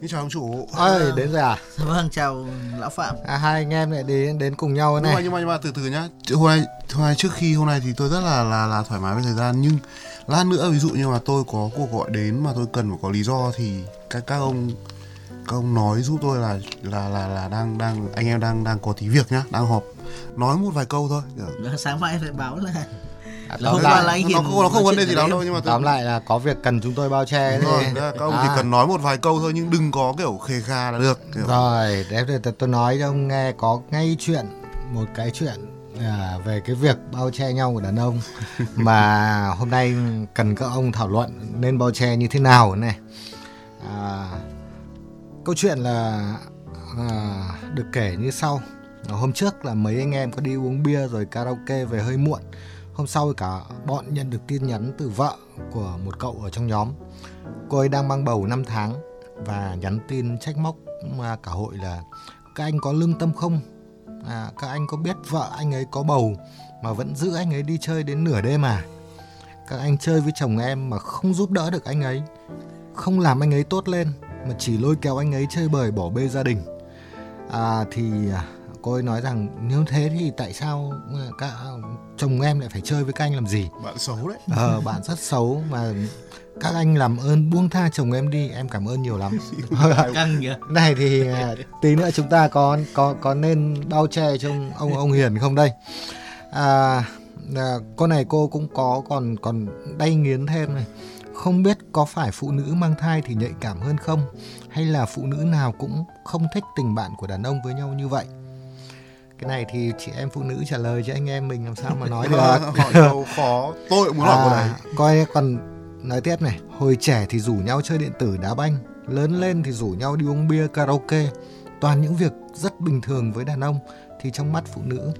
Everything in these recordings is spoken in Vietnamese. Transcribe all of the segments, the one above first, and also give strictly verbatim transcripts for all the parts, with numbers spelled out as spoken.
Xin chào ông chủ. Ơi, đến rồi à? Vâng, chào lão Phạm. À, hai anh em lại đến đến cùng nhau này. Nhưng mà nhưng mà, nhưng mà từ từ nhá. Hôm nay hôm nay trước khi hôm nay thì tôi rất là là là thoải mái với thời gian, nhưng lát nữa ví dụ như mà tôi có cuộc gọi đến mà tôi cần phải có lý do thì các các ông các ông nói giúp tôi là là là là đang đang anh em đang đang có tí việc nhá, đang họp. Nói một vài câu thôi. Sáng mai phải báo là À, tóm lại là nó không, nó không vấn đề gì lắm đâu, nhưng mà tóm lại là có việc cần chúng tôi bao che đấy. Các ông à. chỉ cần nói một vài câu thôi, nhưng đừng có kiểu khề khà là được kiểu. Rồi, đấy thì tôi nói cho ông nghe có ngay chuyện, một cái chuyện à, về cái việc bao che nhau của đàn ông mà hôm nay cần các ông thảo luận nên bao che như thế nào này. à, Câu chuyện là à, được kể như sau. Hôm trước là mấy anh em có đi uống bia rồi karaoke về hơi muộn. Hôm sau cả bọn nhận được tin nhắn từ vợ của một cậu ở trong nhóm. Cô ấy đang mang bầu năm tháng và nhắn tin trách móc cả hội là: các anh có lương tâm không? À, các anh có biết vợ anh ấy có bầu mà vẫn giữ anh ấy đi chơi đến nửa đêm à? Các anh chơi với chồng em mà không giúp đỡ được anh ấy, không làm anh ấy tốt lên mà chỉ lôi kéo anh ấy chơi bời bỏ bê gia đình. À, thì... cô ấy nói rằng nếu thế thì tại sao cả chồng em lại phải chơi với các anh làm gì? Bạn xấu đấy. Ờ, bạn rất xấu mà các anh làm ơn buông tha chồng em đi, em cảm ơn nhiều lắm. Căng nhỉ. Này thì tí nữa chúng ta có có có nên bao che cho ông ông Hiền không đây? À, con này cô cũng có còn còn đay nghiến thêm này. Không biết có phải phụ nữ mang thai thì nhạy cảm hơn không? Hay là phụ nữ nào cũng không thích tình bạn của đàn ông với nhau như vậy? Cái này thì chị em phụ nữ trả lời cho anh em mình làm sao mà nói được. Hỏi câu khó, tôi cũng muốn hỏi câu này. Coi còn nói tiếp này. Hồi trẻ thì rủ nhau chơi điện tử đá banh, lớn lên thì rủ nhau đi uống bia karaoke. Toàn những việc rất bình thường với đàn ông thì trong mắt phụ nữ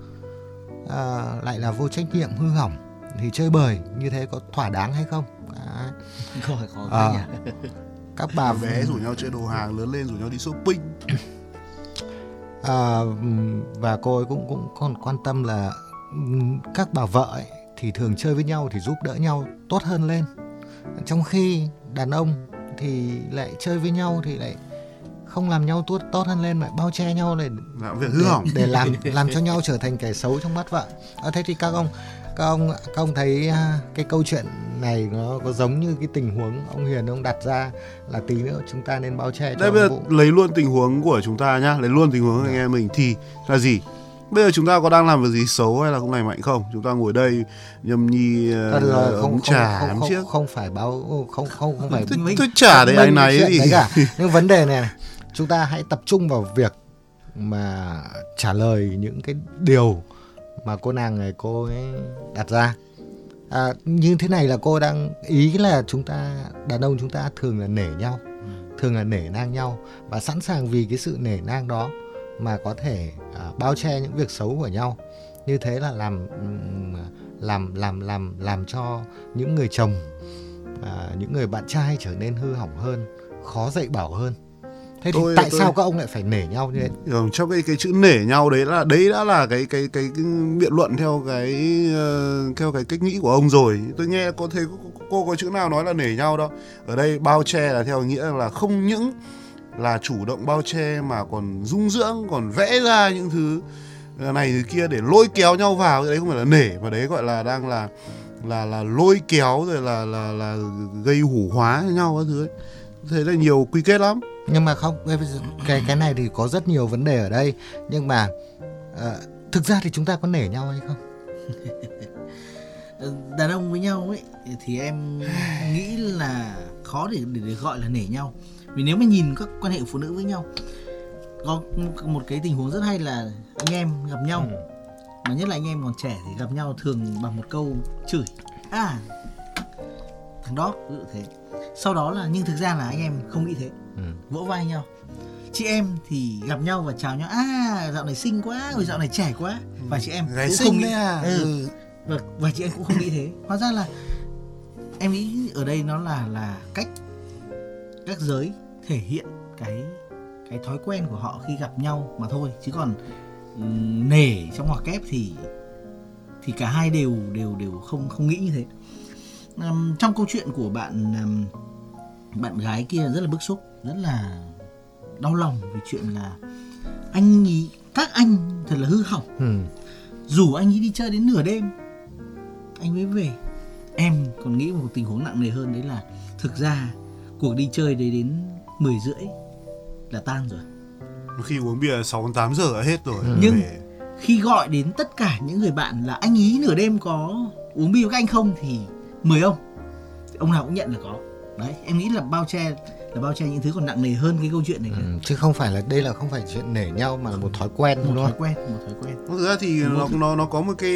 à, lại là vô trách nhiệm hư hỏng. Thì chơi bời như thế có thỏa đáng hay không? À, khó à, nhỉ? Các bà vé rủ nhau chơi đồ hàng, lớn lên rủ nhau đi shopping. À, và cô ấy cũng cũng còn quan tâm là các bà vợ ấy, thì thường chơi với nhau thì giúp đỡ nhau tốt hơn lên, trong khi đàn ông thì lại chơi với nhau thì lại không làm nhau tốt tốt hơn lên mà bao che nhau để hư hỏng, để, để làm làm cho nhau trở thành kẻ xấu trong mắt vợ. À, thế thì các ông các ông các ông thấy cái câu chuyện này nó có giống như cái tình huống ông Hiền ông đặt ra là tí nữa chúng ta nên bao che cho đây, bây giờ lấy luôn tình huống của chúng ta nhá, lấy luôn tình huống của anh em mình thì là gì? Bây giờ chúng ta có đang làm việc gì xấu hay là cũng này mạnh không? Chúng ta ngồi đây nhâm nhi ống trà ấm chiếc. Không phải báo không không không phải tôi trả đấy anh này gì cả. Nhưng vấn đề này, chúng ta hãy tập trung vào việc mà trả lời những cái điều mà cô nàng này cô ấy đặt ra. À, như thế này là cô đang ý là chúng ta đàn ông chúng ta thường là nể nhau, thường là nể nang nhau và sẵn sàng vì cái sự nể nang đó mà có thể à, bao che những việc xấu của nhau. Như thế là làm làm làm làm làm cho những người chồng, à, những người bạn trai trở nên hư hỏng hơn, khó dạy bảo hơn. Thế thì tôi, tại tôi... sao các ông lại phải nể nhau như thế? Ừ, trong cái cái chữ nể nhau đấy là đấy đã là cái cái cái, cái biện luận theo cái uh, theo cái cách nghĩ của ông rồi. Tôi nghe có thấy cô, cô có chữ nào nói là nể nhau đâu. Ở đây bao che là theo nghĩa là không những là chủ động bao che mà còn dung dưỡng, còn vẽ ra những thứ này thứ kia để lôi kéo nhau vào. Đấy không phải là nể mà đấy gọi là đang là là là lôi kéo rồi là là là gây hủ hóa nhau các thứ ấy. Thế là nhiều quy kết lắm. Nhưng mà không, cái cái này thì có rất nhiều vấn đề ở đây. Nhưng mà uh, thực ra thì chúng ta có nể nhau hay không? Đàn ông với nhau ấy thì em nghĩ là khó để, để, để gọi là nể nhau. Vì nếu mà nhìn các quan hệ phụ nữ với nhau, có một cái tình huống rất hay là anh em gặp nhau, ừ. mà nhất là anh em còn trẻ thì gặp nhau thường bằng một câu chửi: à, thằng đó tự thế. Sau đó là nhưng thực ra là anh em không nghĩ thế, ừ. vỗ vai nhau. Chị em thì gặp nhau và chào nhau: à, dạo này xinh quá, rồi dạo này trẻ quá, và chị em gái cũng xinh không nghĩ à. ừ. và và chị em cũng không nghĩ thế. Hóa ra là em nghĩ ở đây nó là là cách các giới thể hiện cái cái thói quen của họ khi gặp nhau mà thôi, chứ còn um, nể trong ngoặc kép thì thì cả hai đều đều đều không không nghĩ như thế. Um, trong câu chuyện của bạn um, bạn gái kia rất là bức xúc, rất là đau lòng về chuyện là anh ý, các anh thật là hư hỏng. Ừ. Dù anh ấy đi chơi đến nửa đêm anh mới về. Em còn nghĩ một tình huống nặng nề hơn, đấy là thực ra cuộc đi chơi đấy đến mười rưỡi là tan rồi. Khi uống bia sáu tám giờ đã hết rồi. Ừ. Nhưng để... khi gọi đến tất cả những người bạn là anh ý nửa đêm có uống bia với các anh không thì mời ông. Ông nào cũng nhận là có. Đấy, em nghĩ là bao che là bao che những thứ còn nặng nề hơn cái câu chuyện này. Ừ, chứ không phải là đây là không phải chuyện nể nhau mà là một thói quen, một đúng thói không? quen, một thói quen. Thực ra thì nó, nó nó có một cái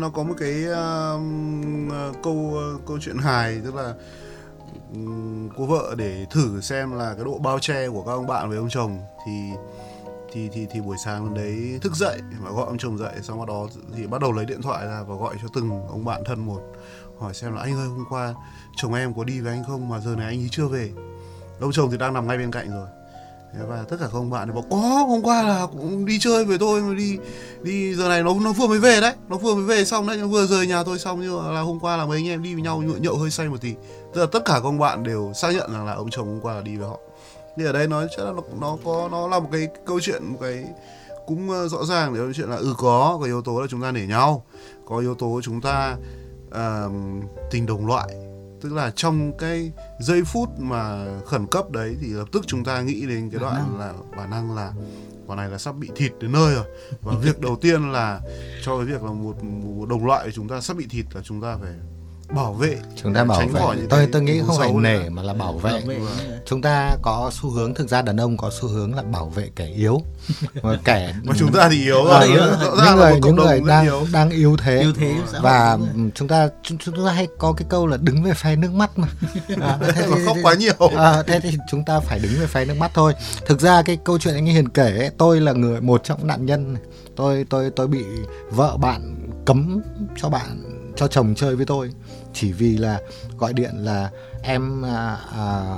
nó có một cái uh, câu uh, câu chuyện hài, tức là um, cô vợ để thử xem là cái độ bao che của các ông bạn với ông chồng thì thì thì thì buổi sáng hôm đấy thức dậy và gọi ông chồng dậy, xong bắt đó thì bắt đầu lấy điện thoại ra và gọi cho từng ông bạn thân một, hỏi xem là anh ơi hôm qua chồng em có đi với anh không mà giờ này anh ấy chưa về. Ông chồng thì đang nằm ngay bên cạnh rồi. Và tất cả các ông bạn thì bảo có, hôm qua là cũng đi chơi với tôi mà đi đi giờ này nó nó vừa mới về đấy, nó vừa mới về xong đấy, nó vừa rời nhà tôi xong, nhưng là hôm qua là mấy anh em đi với nhau nhậu, nhậu hơi say một tí. Tức là tất cả các ông bạn đều xác nhận rằng là ông chồng hôm qua là đi với họ. Thì ở đây nó chắc là nó, nó có nó là một cái câu chuyện, một cái cũng rõ ràng để nói chuyện là ừ có có yếu tố là chúng ta nể nhau, có yếu tố chúng ta uh, tình đồng loại. Tức là trong cái giây phút mà khẩn cấp đấy thì lập tức chúng ta nghĩ đến cái bản đoạn năng. là bản năng là quả này là sắp bị thịt đến nơi rồi. Và việc đầu tiên là cho cái việc là một, một đồng loại của chúng ta sắp bị thịt là chúng ta phải bảo vệ. Chúng ta bảo tránh vệ. Khỏi những tôi, tôi nghĩ không phải nể mà là bảo vệ. Bảo vệ. Chúng ta có xu hướng, thực ra đàn ông có xu hướng là bảo vệ kẻ yếu. Và kẻ... mà chúng ta thì yếu rồi. Những người, những người đang, yếu. đang yếu thế. Yếu thế và chúng ta, chúng, chúng ta hay có cái câu là đứng về phe nước mắt mà. À, thế thì, khóc quá nhiều. À, thế thì chúng ta phải đứng về phe nước mắt thôi. Thực ra cái câu chuyện anh Hiền kể ấy, tôi là người một trong nạn nhân. Tôi, tôi, tôi bị vợ bạn cấm cho bạn, cho chồng chơi với tôi. Chỉ vì là gọi điện là em à, à,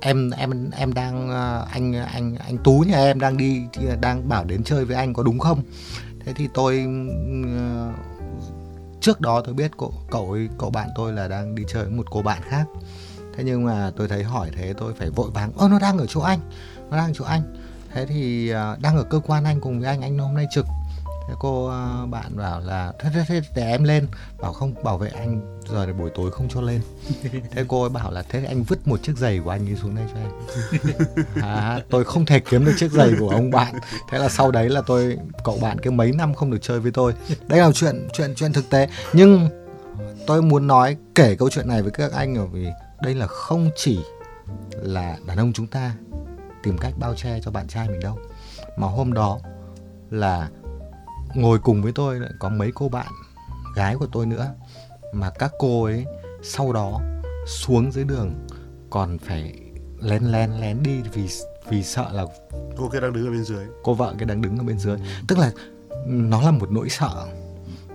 em em em đang anh anh anh Tú nhà em đang đi đang bảo đến chơi với anh có đúng không? Thế thì tôi à, trước đó tôi biết cậu cậu cậu bạn tôi là đang đi chơi với một cô bạn khác. Thế nhưng mà tôi thấy hỏi thế tôi phải vội vàng. Ơ nó đang ở chỗ anh, nó đang ở chỗ anh. Thế thì à, đang ở cơ quan anh cùng với anh, anh hôm nay trực. Thế cô bạn bảo là thế, thế, thế để em lên, bảo không, bảo vệ anh giờ này buổi tối không cho lên. Thế cô ấy bảo là thế anh vứt một chiếc giày của anh ấy xuống đây cho em. À, tôi không thể kiếm được chiếc giày của ông bạn. Thế là sau đấy là tôi, cậu bạn cái mấy năm không được chơi với tôi. Đây là chuyện chuyện chuyện thực tế, nhưng tôi muốn nói kể câu chuyện này với các anh là vì đây là không chỉ là đàn ông chúng ta tìm cách bao che cho bạn trai mình đâu, mà hôm đó là ngồi cùng với tôi lại có mấy cô bạn gái của tôi nữa, mà các cô ấy sau đó xuống dưới đường còn phải lén lén lén đi vì vì sợ là cô kia đang đứng ở bên dưới, cô vợ kia đang đứng ở bên dưới. Tức là nó là một nỗi sợ,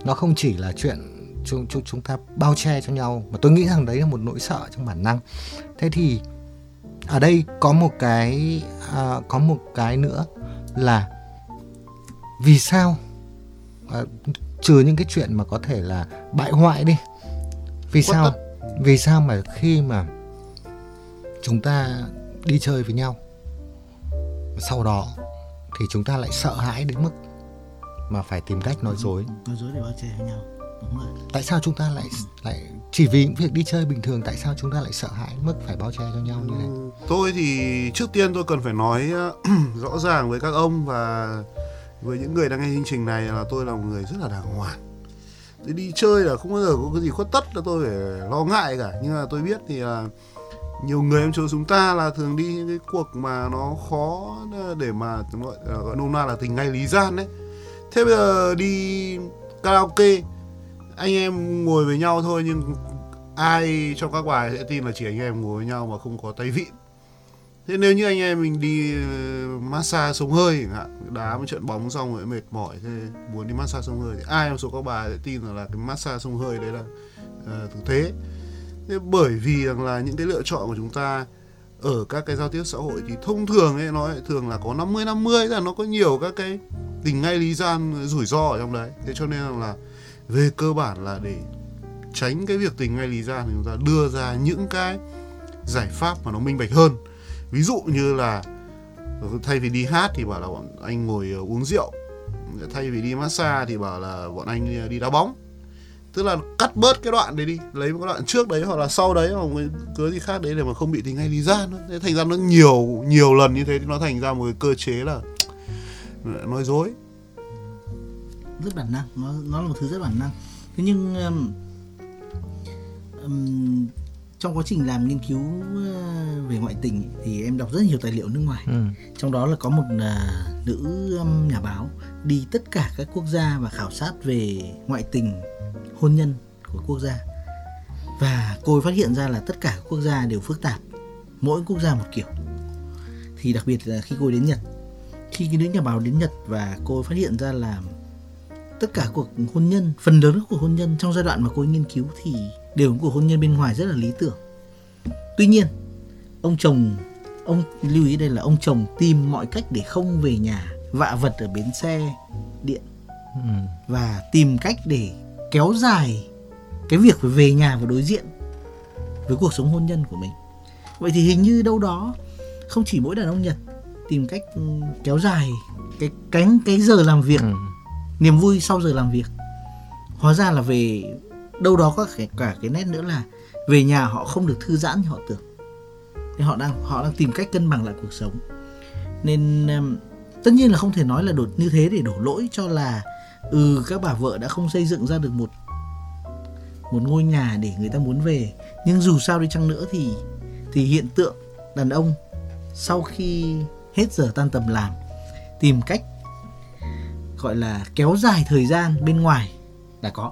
nó không chỉ là chuyện chúng chúng chúng ta bao che cho nhau, mà tôi nghĩ rằng đấy là một nỗi sợ trong bản năng. Thế thì ở đây có một cái à, có một cái nữa là vì sao À, trừ những cái chuyện mà có thể là bại hoại đi, Vì What sao the... Vì sao mà khi mà chúng ta đi chơi với nhau, sau đó thì chúng ta lại sợ hãi đến mức mà phải tìm cách nói dối, nói dối để bao che với nhau. Đúng rồi. Tại sao chúng ta lại lại chỉ vì những việc đi chơi bình thường, tại sao chúng ta lại sợ hãi đến mức phải bao che cho nhau như thế? Tôi thì trước tiên tôi cần phải nói rõ ràng với các ông và với những người đang nghe chương trình này là tôi là một người rất là đàng hoàng. Tôi đi chơi là không bao giờ có cái gì khuất tất là tôi phải lo ngại cả. Nhưng mà tôi biết thì là nhiều người em chơi chúng ta là thường đi những cái cuộc mà nó khó để mà gọi, gọi nôm na là tình ngay lý gian đấy. Thế bây giờ đi karaoke anh em ngồi với nhau thôi, nhưng ai trong các bài sẽ tin là chỉ anh em ngồi với nhau mà không có tay vịn. Thế nếu như anh em mình đi massage sông hơi, đá một trận bóng xong rồi mệt mỏi, thế muốn đi massage sông hơi thì ai trong số các bà sẽ tin rằng là cái massage sông hơi đấy là uh, thực tế. Thế bởi vì rằng là những cái lựa chọn của chúng ta ở các cái giao tiếp xã hội thì thông thường ấy, nó thường là có năm mươi năm mươi, là nó có nhiều các cái tình ngay lý gian rủi ro ở trong đấy. Thế cho nên là về cơ bản là để tránh cái việc tình ngay lý gian thì chúng ta đưa ra những cái giải pháp mà nó minh bạch hơn. Ví dụ như là Thay vì đi hát thì bảo là bọn anh ngồi uống rượu, thay vì đi massage thì bảo là bọn anh đi đá bóng. Tức là cắt bớt cái đoạn đấy đi, lấy một cái đoạn trước đấy hoặc là sau đấy hoặc một cớ gì khác đấy để mà không bị tính hay lý ra nữa. Thế thành ra nó nhiều nhiều lần như thế thì nó thành ra một cái cơ chế là nói dối. Rất bản năng, nó, nó là một thứ rất bản năng. Thế nhưng um, um, trong quá trình làm nghiên cứu về ngoại tình thì em đọc rất nhiều tài liệu nước ngoài. Ừ. Trong đó là có một uh, nữ um, nhà báo đi tất cả các quốc gia và khảo sát về ngoại tình, hôn nhân của quốc gia. Và cô ấy phát hiện ra là tất cả các quốc gia đều phức tạp, mỗi quốc gia một kiểu. Thì đặc biệt là khi cô ấy đến Nhật, khi cái nữ nhà báo đến Nhật và cô ấy phát hiện ra là tất cả cuộc hôn nhân, phần lớn các cuộc hôn nhân trong giai đoạn mà cô ấy nghiên cứu thì đều cuộc hôn nhân bên ngoài rất là lý tưởng. Tuy nhiên, ông chồng, ông lưu ý đây là ông chồng tìm mọi cách để không về nhà, vạ vật ở bến xe điện và tìm cách để kéo dài cái việc phải về nhà và đối diện với cuộc sống hôn nhân của mình. Vậy thì hình như đâu đó không chỉ mỗi đàn ông Nhật tìm cách kéo dài cái cái, cái giờ làm việc, ừ. niềm vui sau giờ làm việc. Hóa ra là về đâu đó có cả, cả cái nét nữa là về nhà họ không được thư giãn như họ tưởng. Thì họ đang họ đang tìm cách cân bằng lại cuộc sống. Nên tất nhiên là không thể nói là đột như thế để đổ lỗi cho là ừ các bà vợ đã không xây dựng ra được một một ngôi nhà để người ta muốn về. Nhưng dù sao đi chăng nữa thì thì hiện tượng đàn ông sau khi hết giờ tan tầm làm tìm cách gọi là kéo dài thời gian bên ngoài đã có.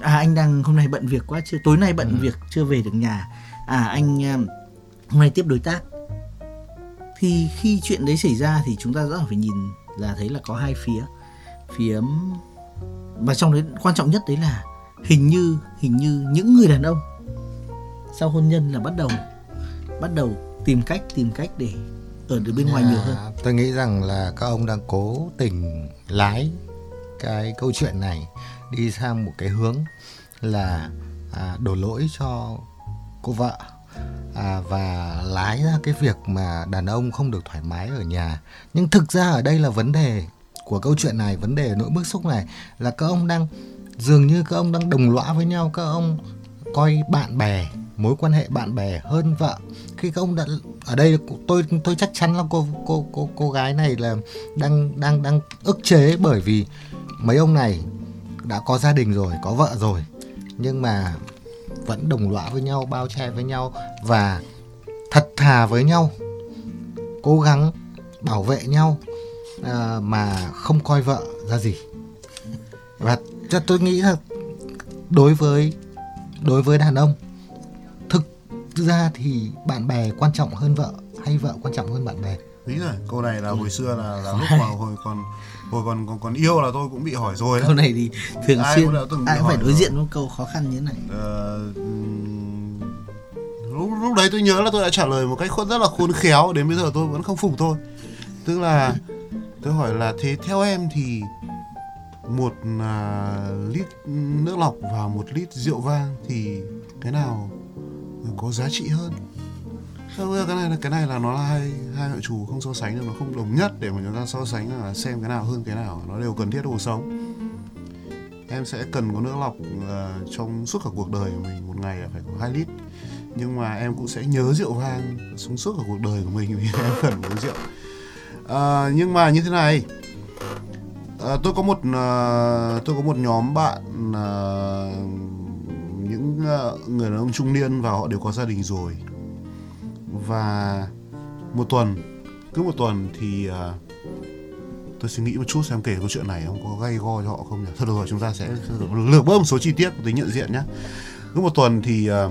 À anh đang hôm nay bận việc quá, chưa tối nay bận ừ. việc chưa về được nhà. À anh hôm nay tiếp đối tác. Thì khi chuyện đấy xảy ra thì chúng ta rõ ràng phải nhìn là thấy là có hai phía. Phía và trong đấy quan trọng nhất đấy là hình như hình như những người đàn ông sau hôn nhân là bắt đầu bắt đầu tìm cách tìm cách để ở được bên ngoài à, nhiều hơn. Tôi nghĩ rằng là các ông đang cố tình lái cái câu chuyện này đi sang một cái hướng là à, đổ lỗi cho cô vợ à, và lái ra cái việc mà đàn ông không được thoải mái ở nhà. Nhưng thực ra ở đây là vấn đề của câu chuyện này, vấn đề nỗi bức xúc này là các ông đang dường như các ông đang đồng lõa với nhau, các ông coi bạn bè, mối quan hệ bạn bè hơn vợ. Khi các ông đã ở đây tôi tôi chắc chắn là cô cô cô cô gái này là đang đang đang ức chế bởi vì mấy ông này đã có gia đình rồi, có vợ rồi nhưng mà vẫn đồng lõa với nhau, bao che với nhau và thật thà với nhau, cố gắng bảo vệ nhau. À, mà không coi vợ ra gì. Và cho tôi nghĩ là đối với đối với đàn ông thực ra thì bạn bè quan trọng hơn vợ hay vợ quan trọng hơn bạn bè. Đúng rồi, câu này là ừ. hồi xưa là, là lúc mà hồi còn hồi còn, còn còn yêu là tôi cũng bị hỏi rồi. Câu này thì thường ai xuyên cũng ai cũng phải đối rồi. Diện với câu khó khăn như thế này. Ờ, lúc, lúc đấy tôi nhớ là tôi đã trả lời một cách rất là khôn khéo, đến bây giờ tôi vẫn không phục thôi. Tức là tôi hỏi là thế theo em thì một uh, lít nước lọc và một lít rượu vang thì cái nào có giá trị hơn? Cái này là cái này là nó là hai hai loại trù không so sánh được, nó không đồng nhất để mà chúng ta so sánh là xem cái nào hơn cái nào, nó đều cần thiết trong cuộc sống. Em sẽ cần có nước lọc uh, trong suốt cả cuộc đời của mình, một ngày là phải có hai lít. Nhưng mà em cũng sẽ nhớ rượu vang trong suốt cả cuộc đời của mình vì em cần uống rượu. À, nhưng mà như thế này à, tôi có một à, tôi có một nhóm bạn à, những à, người đàn ông trung niên và họ đều có gia đình rồi, và một tuần cứ một tuần thì à, tôi suy nghĩ một chút xem kể câu chuyện này không có gay go cho họ không nhỉ. Thôi được rồi, chúng ta sẽ lược bớt một số chi tiết tính nhận diện nhé. Cứ một tuần thì à,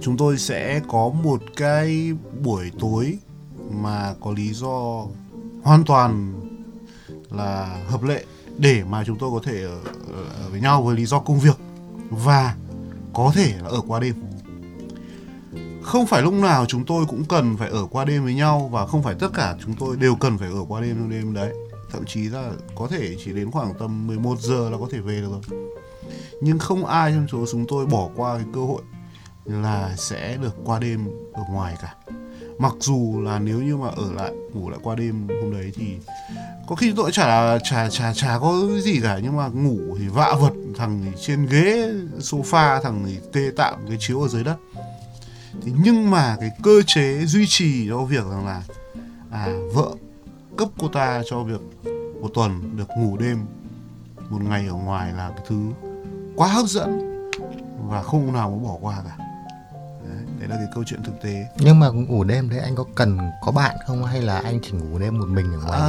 chúng tôi sẽ có một cái buổi tối mà có lý do hoàn toàn là hợp lệ để mà chúng tôi có thể ở, ở với nhau với lý do công việc và có thể là ở qua đêm. Không phải lúc nào chúng tôi cũng cần phải ở qua đêm với nhau và không phải tất cả chúng tôi đều cần phải ở qua đêm trong đêm đấy. Thậm chí là có thể chỉ đến khoảng tầm mười một giờ là có thể về được rồi. Nhưng không ai trong số chúng tôi bỏ qua cái cơ hội là sẽ được qua đêm ở ngoài cả. Mặc dù là nếu như mà ở lại ngủ lại qua đêm hôm đấy thì có khi tôi chả là chả chả chả có gì cả, nhưng mà ngủ thì vạ vật, thằng thì trên ghế sofa, thằng thì tê tạm cái chiếu ở dưới đất. Thì nhưng mà cái cơ chế duy trì cho việc rằng là à vợ cấp cô ta cho việc một tuần được ngủ đêm một ngày ở ngoài là cái thứ quá hấp dẫn và không nào muốn bỏ qua cả. Đấy, đấy là cái câu chuyện thực tế. Nhưng mà ngủ đêm thế anh có cần có bạn không, hay là anh chỉ ngủ đêm một mình ở ngoài à,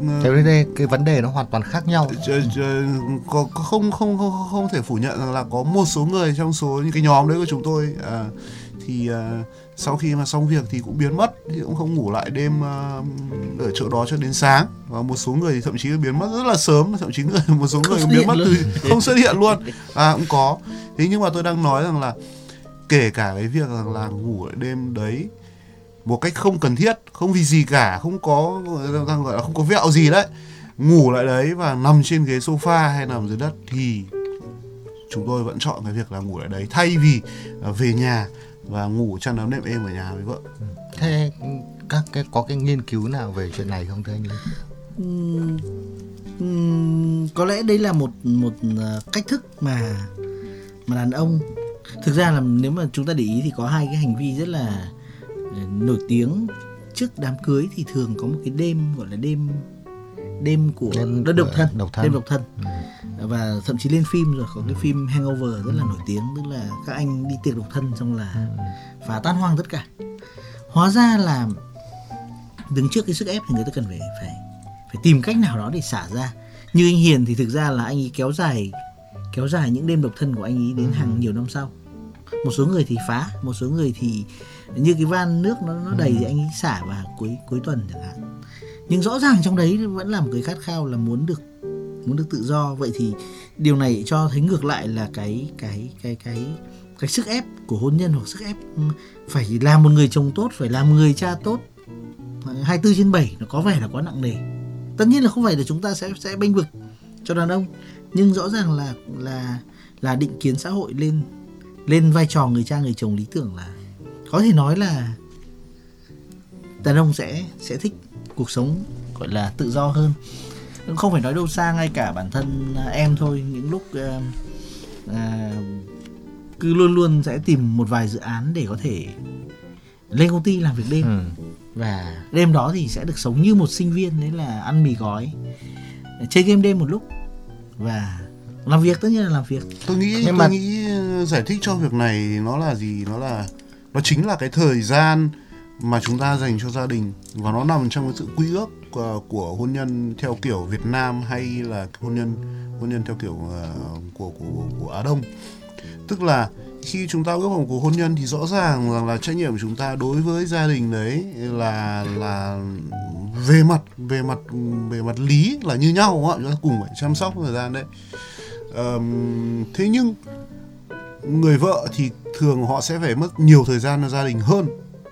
nhà? Thế đây cái vấn đề nó hoàn toàn khác nhau. Ch- ch- có, không, không không không thể phủ nhận rằng là có một số người trong số những cái nhóm đấy của chúng tôi à, thì à, sau khi mà xong việc thì cũng biến mất, thì cũng không ngủ lại đêm à, ở chỗ đó cho đến sáng. Và một số người thì thậm chí biến mất rất là sớm, thậm chí người, một số người biến mất từ không xuất hiện luôn, à cũng có. Thế nhưng mà tôi đang nói rằng là kể cả cái việc rằng là ngủ lại đêm đấy một cách không cần thiết, không vì gì cả, không có đang gọi là không có vẹo gì đấy, ngủ lại đấy và nằm trên ghế sofa hay nằm dưới đất, thì chúng tôi vẫn chọn cái việc là ngủ lại đấy thay vì về nhà và ngủ chăn ấm đệm êm ở nhà với vợ. Thế các cái có cái nghiên cứu nào về chuyện này không thưa anh Linh? Uhm, uhm, có lẽ đây là một một cách thức mà mà đàn ông. Thực ra là nếu mà chúng ta để ý thì có hai cái hành vi rất là nổi tiếng trước đám cưới, thì thường có một cái đêm gọi là đêm đêm của đêm độc thân, độc thân. Đêm độc thân. Ừ. Và thậm chí lên phim rồi, có cái phim Hangover rất là nổi tiếng, tức là các anh đi tiệc độc thân xong là phá tan hoang tất cả. Hóa ra là đứng trước cái sức ép thì người ta cần phải phải phải tìm cách nào đó để xả ra. Như anh Hiền thì thực ra là anh ấy kéo dài kéo dài những đêm độc thân của anh ấy đến hàng nhiều năm sau. Một số người thì phá, một số người thì như cái van nước nó nó đầy thì anh ấy xả vào cuối cuối tuần chẳng hạn. Nhưng rõ ràng trong đấy vẫn là một cái khát khao là muốn được muốn được tự do. Vậy thì điều này cho thấy ngược lại là cái cái cái cái cái sức ép của hôn nhân, hoặc sức ép phải làm một người chồng tốt, phải làm một người cha tốt hai mươi bốn trên bảy, nó có vẻ là quá nặng nề. Tất nhiên là không phải là chúng ta sẽ sẽ bênh vực cho đàn ông, nhưng rõ ràng là là là định kiến xã hội lên lên vai trò người cha người chồng lý tưởng là có thể nói là đàn ông sẽ sẽ thích cuộc sống gọi là tự do hơn. Không phải nói đâu xa, ngay cả bản thân em thôi, những lúc uh, uh, cứ luôn luôn sẽ tìm một vài dự án để có thể lên công ty làm việc đêm. Ừ. Và đêm đó thì sẽ được sống như một sinh viên, đấy là ăn mì gói, chơi game đêm một lúc và làm việc, tất nhiên là làm việc. Tôi nghĩ tôi mà... nghĩ giải thích cho việc này nó là gì? Nó là nó chính là cái thời gian mà chúng ta dành cho gia đình, và nó nằm trong cái sự quy ước của hôn nhân theo kiểu Việt Nam hay là hôn nhân hôn nhân theo kiểu của của của Á Đông. Tức là khi chúng ta bước vào một cuộc hôn nhân thì rõ ràng rằng là trách nhiệm của chúng ta đối với gia đình đấy là là về mặt về mặt về mặt lý là như nhau, đúng không? Chúng ta cùng phải chăm sóc thời gian đấy. Um, thế nhưng người vợ thì thường họ sẽ phải mất nhiều thời gian cho gia đình hơn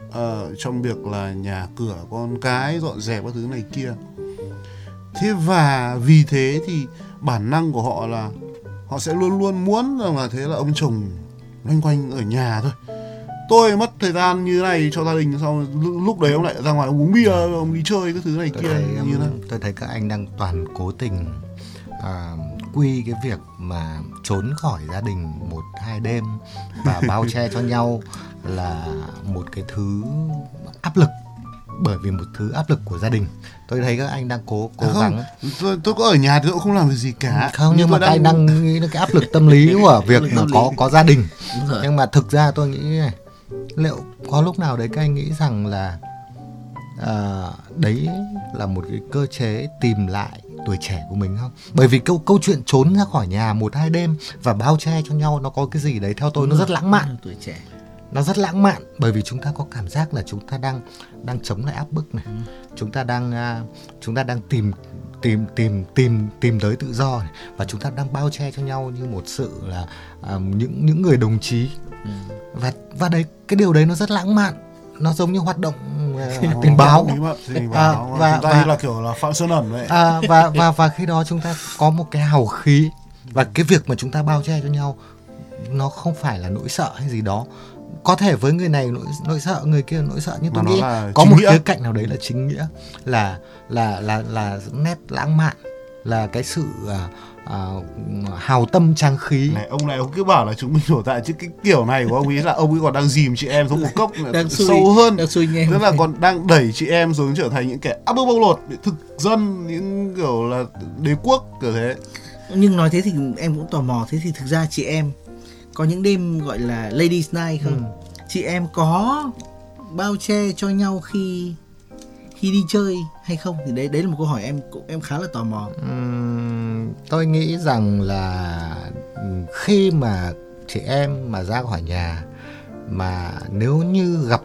uh, trong việc là nhà cửa con cái, dọn dẹp các thứ này kia. Thế và vì thế thì bản năng của họ là họ sẽ luôn luôn muốn rằng là thế là ông chồng loanh quanh ở nhà thôi, tôi mất thời gian như này cho gia đình, xong lúc đấy ông lại ra ngoài uống bia, ông đi chơi cái thứ này tôi kia thấy, như thế. Tôi thấy các anh đang toàn cố tình à, quy cái việc mà trốn khỏi gia đình một hai đêm và bao che cho nhau là một cái thứ áp lực, bởi vì một thứ áp lực của gia đình. Tôi thấy các anh đang cố cố không, gắng. Tôi, tôi có ở nhà thì tôi cũng không làm được gì cả. Không, nhưng, nhưng mà các anh đang... đang nghĩ đến cái áp lực tâm lý của việc mà có có gia đình. Nhưng mà thực ra tôi nghĩ này, liệu có lúc nào đấy các anh nghĩ rằng là à, đấy là một cái cơ chế tìm lại tuổi trẻ của mình không? Bởi vì câu câu chuyện trốn ra khỏi nhà một hai đêm và bao che cho nhau, nó có cái gì đấy theo tôi nó rất lãng mạn. Tuổi trẻ. Nó rất lãng mạn, bởi vì chúng ta có cảm giác là chúng ta đang đang chống lại áp bức này. Ừ. Chúng ta đang chúng ta đang tìm tìm tìm tìm tìm tới tự do này, và chúng ta đang bao che cho nhau như một sự là uh, những những người đồng chí. Ừ. Và và đấy, cái điều đấy nó rất lãng mạn. Nó giống như hoạt động uh, tình báo. À, và đây là kiểu là Phạm Xuân Ẩn vậy. À, và và và khi đó chúng ta có một cái hào khí, và cái việc mà chúng ta bao che cho nhau nó không phải là nỗi sợ hay gì đó, có thể với người này nỗi, nỗi sợ, người kia nỗi sợ, nhưng tôi nghĩ có một khía cạnh nào đấy là chính nghĩa, là là là là nét lãng mạn, là cái sự uh, hào tâm tráng khí. Này, ông này ông cứ bảo là chúng mình đổ tại chứ cái kiểu này của ông ấy là ông ấy còn đang dìm chị em xuống một cốc đang sâu suy, hơn đang suy nhẹ, tức là còn đang đẩy chị em xuống trở thành những kẻ áp bức bóc lột thực dân, những kiểu là đế quốc kiểu thế. Nhưng nói thế thì em cũng tò mò, thế thì thực ra chị em có những đêm gọi là ladies night không? Ừ. Chị em có bao che cho nhau khi khi đi chơi hay không? Thì đấy đấy là một câu hỏi em em khá là tò mò. Uhm, tôi nghĩ rằng là khi mà chị em mà ra khỏi nhà mà nếu như gặp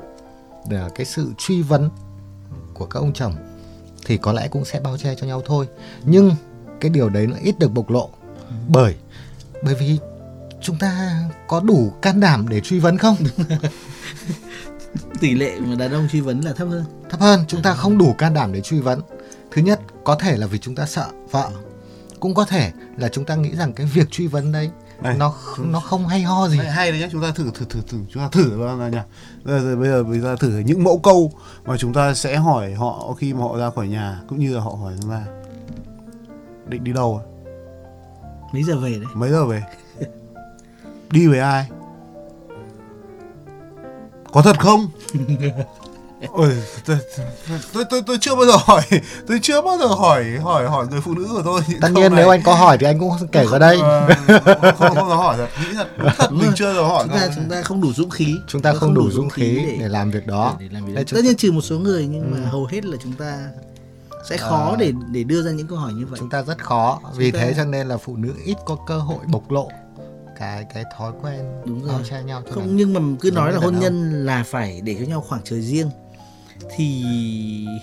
cái sự truy vấn của các ông chồng thì có lẽ cũng sẽ bao che cho nhau thôi. Nhưng cái điều đấy nó ít được bộc lộ. Ừ. Bởi bởi vì chúng ta có đủ can đảm để truy vấn không? Tỷ lệ mà đàn ông truy vấn là thấp hơn. Thấp hơn, chúng ta không đủ can đảm để truy vấn. Thứ nhất, có thể là vì chúng ta sợ vợ. Cũng có thể là chúng ta nghĩ rằng cái việc truy vấn đấy Đây, nó chúng, nó không hay ho gì. Hay, hay đấy nhá, chúng ta thử thử thử thử chúng ta thử là nhỉ. Bây giờ bây giờ thử những mẫu câu mà chúng ta sẽ hỏi họ khi mà họ ra khỏi nhà, cũng như là họ hỏi chúng ta định đi đâu à? Mấy giờ về đấy? Mấy giờ về? Đi với ai? Có thật không? Ôi, tôi, tôi tôi tôi chưa bao giờ hỏi, tôi chưa bao giờ hỏi hỏi hỏi người phụ nữ của tôi. Tất nhiên này, nếu anh có hỏi thì anh cũng kể ra đây. Uh, không không dám hỏi thật, nghĩ thật, thật mình chưa dám hỏi. Chúng ta chúng ta không đủ dũng khí, chúng ta không, không đủ, đủ dũng khí để, để làm việc đó. Để, để làm việc đó. Tất nhiên trừ một số người nhưng ừ. mà hầu hết là chúng ta sẽ khó à, để để đưa ra những câu hỏi như vậy. Chúng ta rất khó, chúng vì ta... thế cho nên là phụ nữ ít có cơ hội bộc lộ cái cái thói quen bao che nhau. Cho không, nhưng mà cứ nói là hôn nhân là phải để cho nhau khoảng trời riêng thì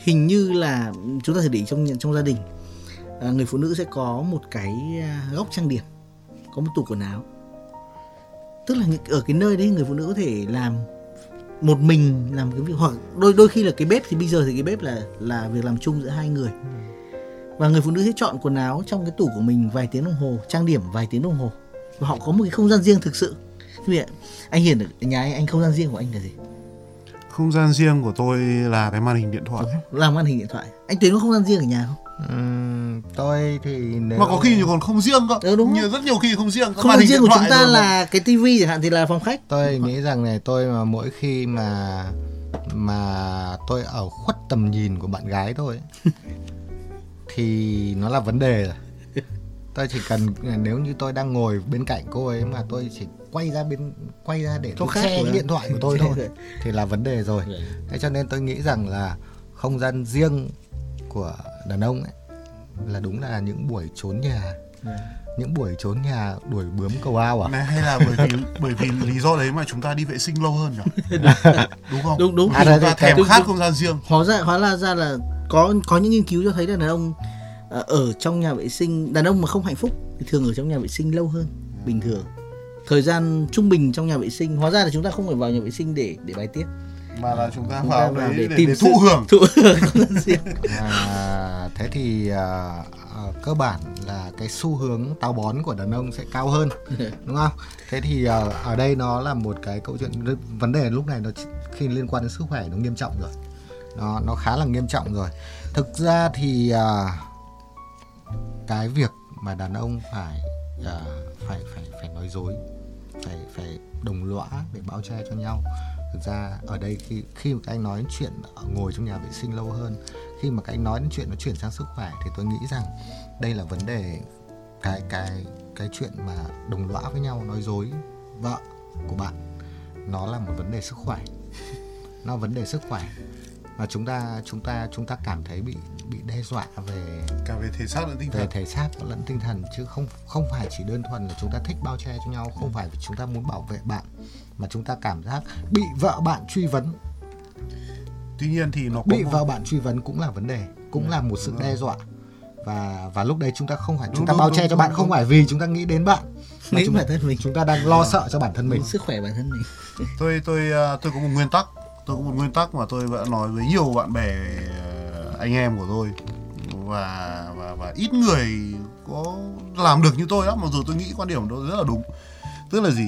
hình như là chúng ta phải để ý trong trong gia đình, à, người phụ nữ sẽ có một cái góc trang điểm, có một tủ quần áo, tức là ở cái nơi đấy người phụ nữ có thể làm một mình, làm cái việc, hoặc đôi đôi khi là cái bếp, thì bây giờ thì cái bếp là là việc làm chung giữa hai người, và người phụ nữ sẽ chọn quần áo trong cái tủ của mình vài tiếng đồng hồ, trang điểm vài tiếng đồng hồ, và họ có một cái không gian riêng thực sự. Thì anh Hiền ở nhà anh, anh không gian riêng của anh là gì? Không gian riêng của tôi là cái màn hình điện thoại. Là màn hình điện thoại. Anh Tuyến có không gian riêng ở nhà không? Uhm, tôi thì nếu... mà có khi thì còn không riêng cơ. Ừ, đúng. Nhiều, rất nhiều khi không riêng. Không gian riêng của chúng ta là cái tivi chẳng hạn thì là phòng khách. Tôi nghĩ rằng này, tôi mà mỗi khi mà mà tôi ở khuất tầm nhìn của bạn gái tôi ấy, thì nó là vấn đề rồi. Tôi chỉ cần nếu như tôi đang ngồi bên cạnh cô ấy mà tôi chỉ quay ra bên quay ra để che điện thoại của tôi thôi thì là vấn đề rồi. Thế cho nên tôi nghĩ rằng là không gian riêng của đàn ông ấy là đúng là những buổi trốn nhà, những buổi trốn nhà đuổi bướm cầu ao à? Này, hay là bởi vì bởi vì lý do đấy mà chúng ta đi vệ sinh lâu hơn nhỉ? Đúng không? Đúng đúng. À, chúng ta thèm khát không gian riêng. Hóa ra hóa là ra là có có những nghiên cứu cho thấy là đàn ông ở trong nhà vệ sinh, đàn ông mà không hạnh phúc thì thường ở trong nhà vệ sinh lâu hơn bình thường. Thời gian trung bình trong nhà vệ sinh, hóa ra là chúng ta không phải vào nhà vệ sinh để để bài tiết, mà là chúng ta chúng vào, vào để, để, tìm để thụ hưởng thụ hưởng à, thế thì à, à, cơ bản là cái xu hướng táo bón của đàn ông sẽ cao hơn, đúng không? Thế thì à, ở đây nó là một cái câu chuyện, vấn đề lúc này nó khi liên quan đến sức khỏe nó nghiêm trọng rồi, nó nó khá là nghiêm trọng rồi. Thực ra thì à, cái việc mà đàn ông phải à, phải phải phải nói dối, phải phải đồng lõa để bao che cho nhau. Thực ra ở đây khi khi mà các anh nói đến chuyện ngồi trong nhà vệ sinh lâu hơn, khi mà các anh nói đến chuyện nó chuyển sang sức khỏe thì tôi nghĩ rằng đây là vấn đề cái cái cái chuyện mà đồng lõa với nhau, nói dối vợ của bạn, nó là một vấn đề sức khỏe, nó vấn đề sức khỏe mà chúng ta chúng ta chúng ta cảm thấy bị bị đe dọa về cả về thể xác lẫn tinh thần, về thể xác lẫn tinh thần, chứ không không phải chỉ đơn thuần là chúng ta thích bao che cho nhau, không phải chúng ta muốn bảo vệ bạn, mà chúng ta cảm giác bị vợ bạn truy vấn. Tuy nhiên thì nó bị một... vợ bạn truy vấn cũng là vấn đề, cũng ừ, là một sự đe dọa, và và lúc đấy chúng ta không phải đúng, chúng ta đúng, bao đúng, che đúng, cho đúng, bạn đúng. Không phải vì chúng ta nghĩ đến bạn, mà chúng, bản thân mình. Chúng ta đang lo sợ cho bản thân mình, sức khỏe bản thân mình. tôi tôi tôi có một nguyên tắc. Tôi có một nguyên tắc mà tôi đã nói với nhiều bạn bè anh em của tôi, và, và, và ít người có làm được như tôi lắm, mặc dù tôi nghĩ quan điểm đó rất là đúng. Tức là gì?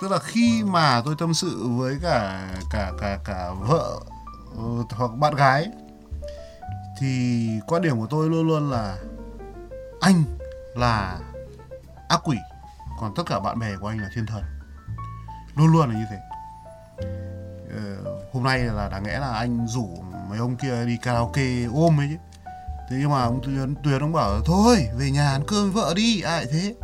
Tức là khi mà tôi tâm sự với cả cả cả cả vợ hoặc bạn gái thì quan điểm của tôi luôn luôn là anh là ác quỷ, còn tất cả bạn bè của anh là thiên thần. Luôn luôn là như thế. Ờ, hôm nay là đáng lẽ là anh rủ mấy ông kia đi karaoke ôm ấy chứ. Thế nhưng mà ông Tuyến, Tuyến ông bảo thôi về nhà ăn cơm vợ đi, ai thế.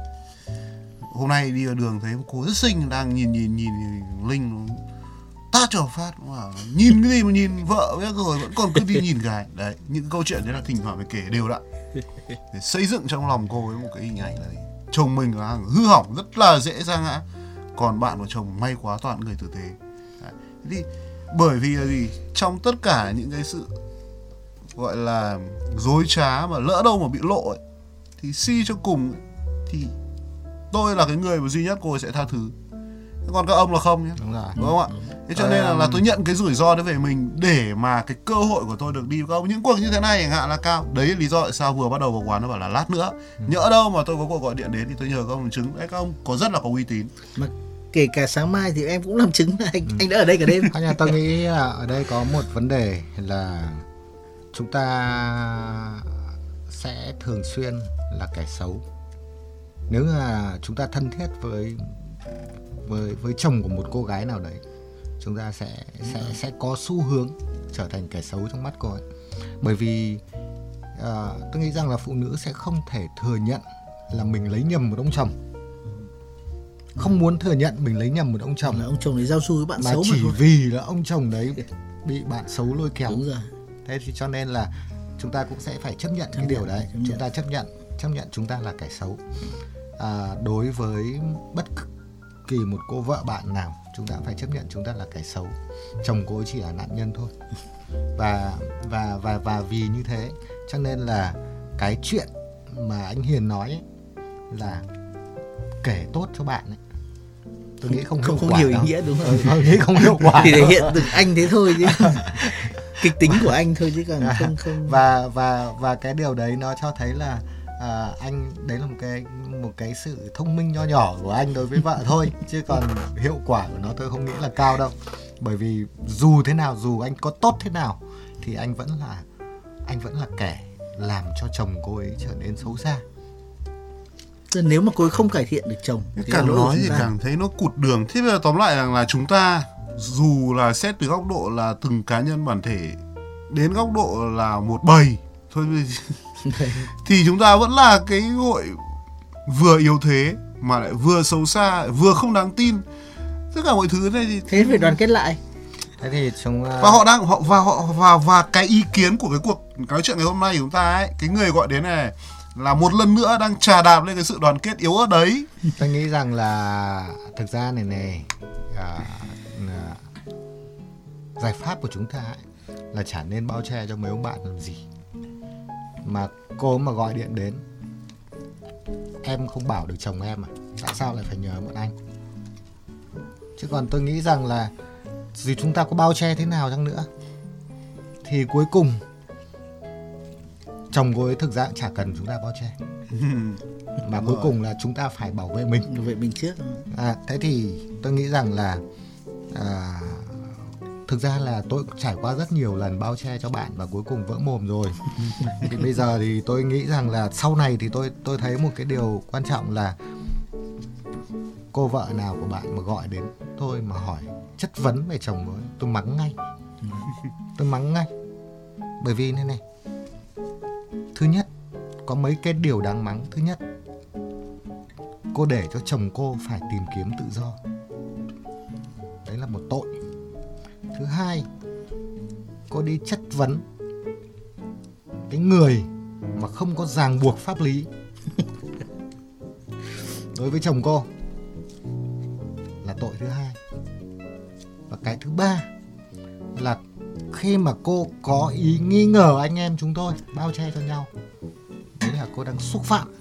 Hôm nay đi ở đường thấy cô rất xinh, đang nhìn nhìn nhìn, nhìn Linh tát cho phát, bảo, nhìn cái gì mà nhìn vợ với rồi vẫn còn cứ đi nhìn gái. Đấy, những câu chuyện đấy là thỉnh thoảng phải kể đều đặn để xây dựng trong lòng cô ấy một cái hình ảnh là gì? Chồng mình là hư hỏng rất là dễ sa ngã, còn bạn của chồng may quá toàn người tử tế. Đấy. Thì bởi vì là gì, trong tất cả những cái sự gọi là dối trá mà lỡ đâu mà bị lộ ấy, thì suy cho cùng ấy, thì tôi là cái người mà duy nhất cô ấy sẽ tha thứ, còn các ông là không nhé. Đúng, rồi. Đúng không ạ? Thế cho nên là, là tôi nhận cái rủi ro đấy về mình để mà cái cơ hội của tôi được đi với ông những cuộc như thế này chẳng hạn là cao. Đấy là lý do tại sao vừa bắt đầu vào quán nó bảo là lát nữa, nhỡ đâu mà tôi có cuộc gọi điện đến thì tôi nhờ các ông làm chứng. Đấy, các ông có rất là có uy tín. Mà kể cả sáng mai thì em cũng làm chứng là anh, ừ. anh đã ở đây cả đêm. Nhà tôi nghĩ ở đây có một vấn đề là chúng ta sẽ thường xuyên là kẻ xấu. Nếu là chúng ta thân thiết với với với chồng của một cô gái nào đấy, chúng ta sẽ sẽ sẽ có xu hướng trở thành kẻ xấu trong mắt cô ấy. Bởi vì à, tôi nghĩ rằng là phụ nữ sẽ không thể thừa nhận là mình lấy nhầm một ông chồng, không muốn thừa nhận mình lấy nhầm một ông chồng, là ông chồng đấy giao du với bạn mà xấu, mà chỉ vì là ông chồng đấy bị bạn xấu lôi kéo. Đúng rồi. Thế thì cho nên là chúng ta cũng sẽ phải chấp nhận chấp cái nhận, điều đấy, chúng nhận. ta chấp nhận chấp nhận chúng ta là kẻ xấu. À, đối với bất kỳ một cô vợ bạn nào, chúng ta phải chấp nhận chúng ta là kẻ xấu, chồng cô ấy chỉ là nạn nhân thôi. Và và và và vì như thế cho nên là cái chuyện mà anh Hiền nói ấy, là kể tốt cho bạn ấy, tôi nghĩ không không, không nhiều ý nghĩa. Đúng rồi, tôi nghĩ không hiệu quả. Thì thể hiện từ anh thế thôi chứ kịch tính của anh thôi chứ còn à, không không và và và cái điều đấy nó cho thấy là à, anh đấy là một cái một cái sự thông minh nho nhỏ của anh đối với vợ thôi, chứ còn hiệu quả của nó tôi không nghĩ là cao đâu. Bởi vì dù thế nào, dù anh có tốt thế nào thì anh vẫn là anh vẫn là kẻ làm cho chồng cô ấy trở nên xấu xa. Nếu mà cô ấy không cải thiện được chồng, càng nói thì càng thấy nó cụt đường. Thế bây giờ tóm lại rằng là chúng ta dù là xét từ góc độ là từng cá nhân bản thể đến góc độ là một bầy thôi thì chúng ta vẫn là cái hội vừa yếu thế mà lại vừa xấu xa, vừa không đáng tin, tất cả mọi thứ này thì thế phải đoàn kết lại. Thế thì chúng và họ đang họ và họ và và cái ý kiến của cái cuộc nói chuyện ngày hôm nay của chúng ta ấy, cái người gọi đến này là một lần nữa đang trà đạp lên cái sự đoàn kết yếu ở đấy. Tôi nghĩ rằng là thực ra này này à, à, giải pháp của chúng ta ấy, là chả nên bao che cho mấy ông bạn làm gì. Mà cô mà gọi điện đến, em không bảo được chồng em à, tại sao lại phải nhờ bọn anh? Chứ còn tôi nghĩ rằng là dù chúng ta có bao che thế nào chăng nữa thì cuối cùng chồng cô ấy thực ra chả cần chúng ta bao che mà cuối cùng là chúng ta phải bảo vệ mình, bảo vệ mình trước. À, thế thì tôi nghĩ rằng là à, thực ra là tôi trải qua rất nhiều lần bao che cho bạn và cuối cùng vỡ mồm rồi. Thì bây giờ thì tôi nghĩ rằng là sau này thì tôi tôi thấy một cái điều quan trọng là cô vợ nào của bạn mà gọi đến tôi mà hỏi chất vấn về chồng ấy, tôi mắng ngay. Tôi mắng ngay. Bởi vì thế này, thứ nhất, có mấy cái điều đáng mắng. Thứ nhất, cô để cho chồng cô phải tìm kiếm tự do. Đấy là một tội. Thứ hai, cô đi chất vấn cái người mà không có ràng buộc pháp lý đối với chồng cô, là tội thứ hai. Và cái thứ ba là khi mà cô có ý nghi ngờ anh em chúng tôi bao che cho nhau, đấy là cô đang xúc phạm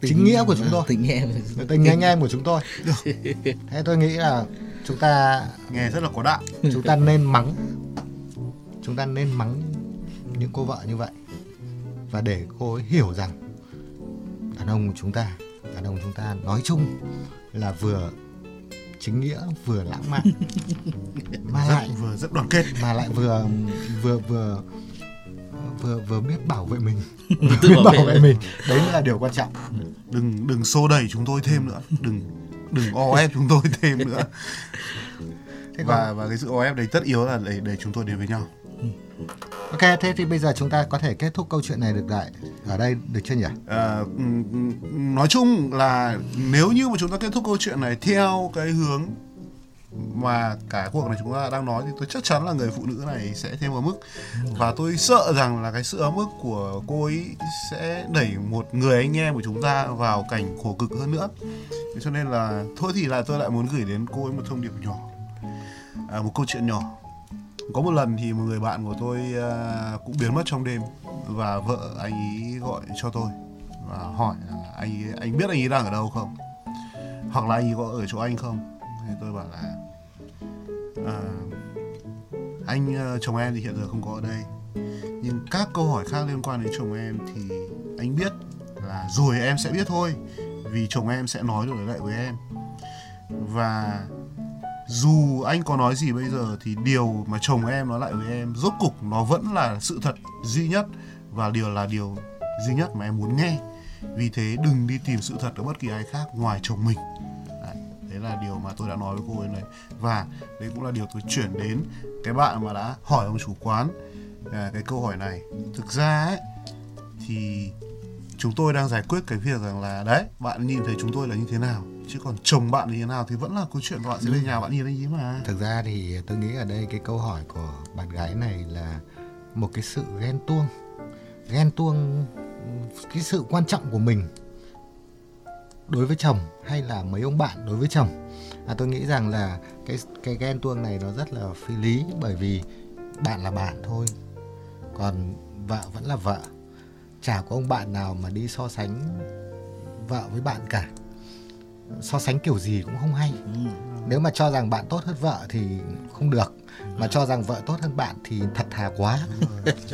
tình chính nghĩa của chúng tôi, tình em, tình anh em của chúng tôi. Thế tôi nghĩ là chúng ta nghe rất là có đạo. Chúng ta nên mắng, chúng ta nên mắng những cô vợ như vậy và để cô ấy hiểu rằng đàn ông của chúng ta, đàn ông chúng ta nói chung là vừa chính nghĩa, vừa lãng mạn mà lại vừa rất đoàn kết, mà lại vừa vừa vừa vừa vừa biết bảo vệ mình, vừa tự bảo, bảo vệ mình. Đấy là điều quan trọng. Đừng đừng xô đẩy chúng tôi thêm nữa, đừng đừng o ép chúng tôi thêm nữa. Thế và còn... và cái sự o ép đấy tất yếu là để để chúng tôi đến với nhau. Ok, thế thì bây giờ chúng ta có thể kết thúc câu chuyện này được lại ở đây được chưa nhỉ? À, nói chung là nếu như mà chúng ta kết thúc câu chuyện này theo cái hướng mà cả cuộc này chúng ta đang nói thì tôi chắc chắn là người phụ nữ này sẽ thêm ấm ức, và tôi sợ rằng là cái sự ấm ức của cô ấy sẽ đẩy một người anh em của chúng ta vào cảnh khổ cực hơn nữa. Cho nên là thôi thì là tôi lại muốn gửi đến cô ấy một thông điệp nhỏ, à, một câu chuyện nhỏ. Có một lần thì một người bạn của tôi cũng biến mất trong đêm, và vợ anh ấy gọi cho tôi và hỏi là anh ấy, anh biết anh ấy đang ở đâu không, hoặc là anh ấy có ở chỗ anh không. Thì tôi bảo là à, anh chồng em thì hiện giờ không có ở đây, nhưng các câu hỏi khác liên quan đến chồng em thì anh biết là rồi em sẽ biết thôi, vì chồng em sẽ nói được lại với em. Và dù anh có nói gì bây giờ thì điều mà chồng em nói lại với em rốt cục nó vẫn là sự thật duy nhất, và điều là điều duy nhất mà em muốn nghe. Vì thế đừng đi tìm sự thật ở bất kỳ ai khác ngoài chồng mình. Đấy là điều mà tôi đã nói với cô ấy này. Và đấy cũng là điều tôi chuyển đến cái bạn mà đã hỏi ông chủ quán à, cái câu hỏi này. Thực ra ấy, thì chúng tôi đang giải quyết cái việc rằng là đấy, bạn nhìn thấy chúng tôi là như thế nào, chứ còn chồng bạn như thế nào thì vẫn là câu chuyện bạn sẽ lên nhà bạn nhìn thấy gì mà. Thực ra thì tôi nghĩ ở đây cái câu hỏi của bạn gái này là một cái sự ghen tuông. Ghen tuông cái sự quan trọng của mình đối với chồng, hay là mấy ông bạn đối với chồng. À, tôi nghĩ rằng là cái cái ghen tuông này nó rất là phi lý, bởi vì bạn là bạn thôi, còn vợ vẫn là vợ. Chả có ông bạn nào mà đi so sánh vợ với bạn cả. So sánh kiểu gì cũng không hay. Nếu mà cho rằng bạn tốt hơn vợ thì không được, mà cho rằng vợ tốt hơn bạn thì thật thà quá.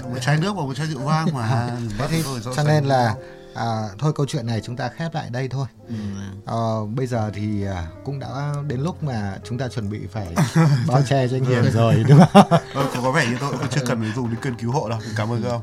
Một chai nước và một chai rượu vang mà. Thì, cho nên là à, thôi câu chuyện này chúng ta khép lại đây thôi. à, Bây giờ thì cũng đã đến lúc mà chúng ta chuẩn bị phải bao che cho anh Hiền rồi, đúng không? Ừ, có vẻ như tôi cũng chưa cần phải dùng đến cơn cứu hộ đâu. Cảm ơn các ông.